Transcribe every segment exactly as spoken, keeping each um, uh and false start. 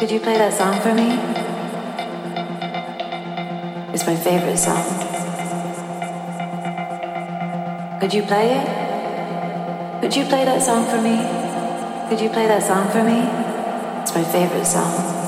Could you play that song for me? It's my favorite song. Could you play it? Could you play that song for me? Could you play that song for me? It's my favorite song.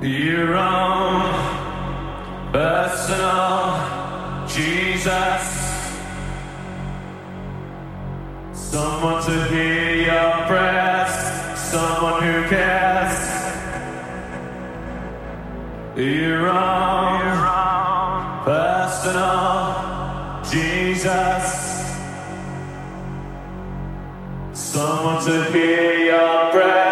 Your own personal Jesus. Someone to hear your prayers, someone who cares. Your own, your own personal Jesus. Someone to hear your prayers.